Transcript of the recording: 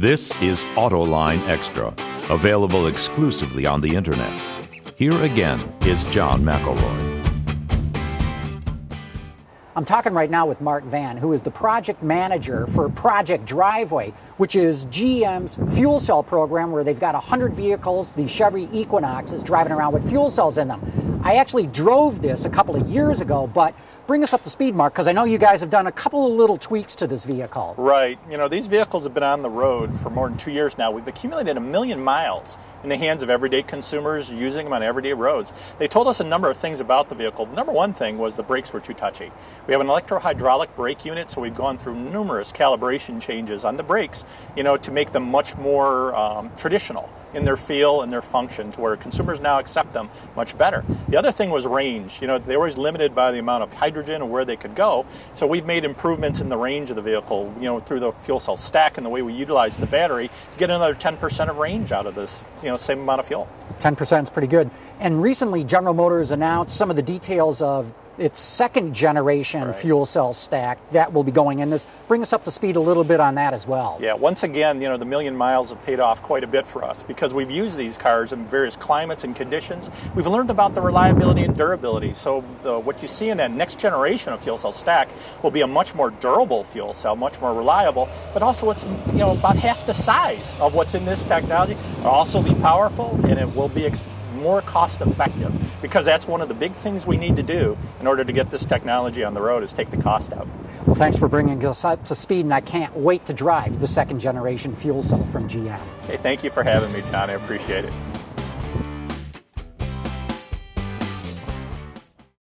This is Autoline Extra, available exclusively on the Internet. Here again is John McElroy. I'm talking right now with Mark Van, who is the project manager for Project Driveway, which is GM's fuel cell program where they've got 100 vehicles, the Chevy Equinox is driving around with fuel cells in them. I actually drove this a couple of years ago, but bring us up to speed, Mark, because I know you guys have done a couple of little tweaks to this vehicle. Right. You know, these vehicles have been on the road for more than 2 years now. We've accumulated 1 million miles in the hands of everyday consumers using them on everyday roads. They told us a number of things about the vehicle. The number one thing was the brakes were too touchy. We have an electro-hydraulic brake unit, so we've gone through numerous calibration changes on the brakes, you know, to make them much more traditional in their feel and their function, to where consumers now accept them much better. The other thing was range. You know, they were always limited by the amount of hydrogen and where they could go, so we've made improvements in the range of the vehicle, you know, through the fuel cell stack and the way we utilize the battery to get another 10% of range out of this, you know, same amount of fuel. 10% is pretty good. And recently General Motors announced some of the details of its second generation fuel cell stack that will be going in this. Bring us up to speed a little bit on that as well. Yeah, once again, you know, the 1 million miles have paid off quite a bit for us because we've used these cars in various climates and conditions. We've learned about the reliability and durability. So what you see in that next generation of fuel cell stack will be a much more durable fuel cell, much more reliable, but also it's, you know, about half the size of what's in this technology. It'll also be powerful and it will be more cost effective, because that's one of the big things we need to do in order to get this technology on the road, is take the cost out. Well, thanks for bringing us up to speed, and I can't wait to drive the second generation fuel cell from GM. Hey, thank you for having me, John. I appreciate it.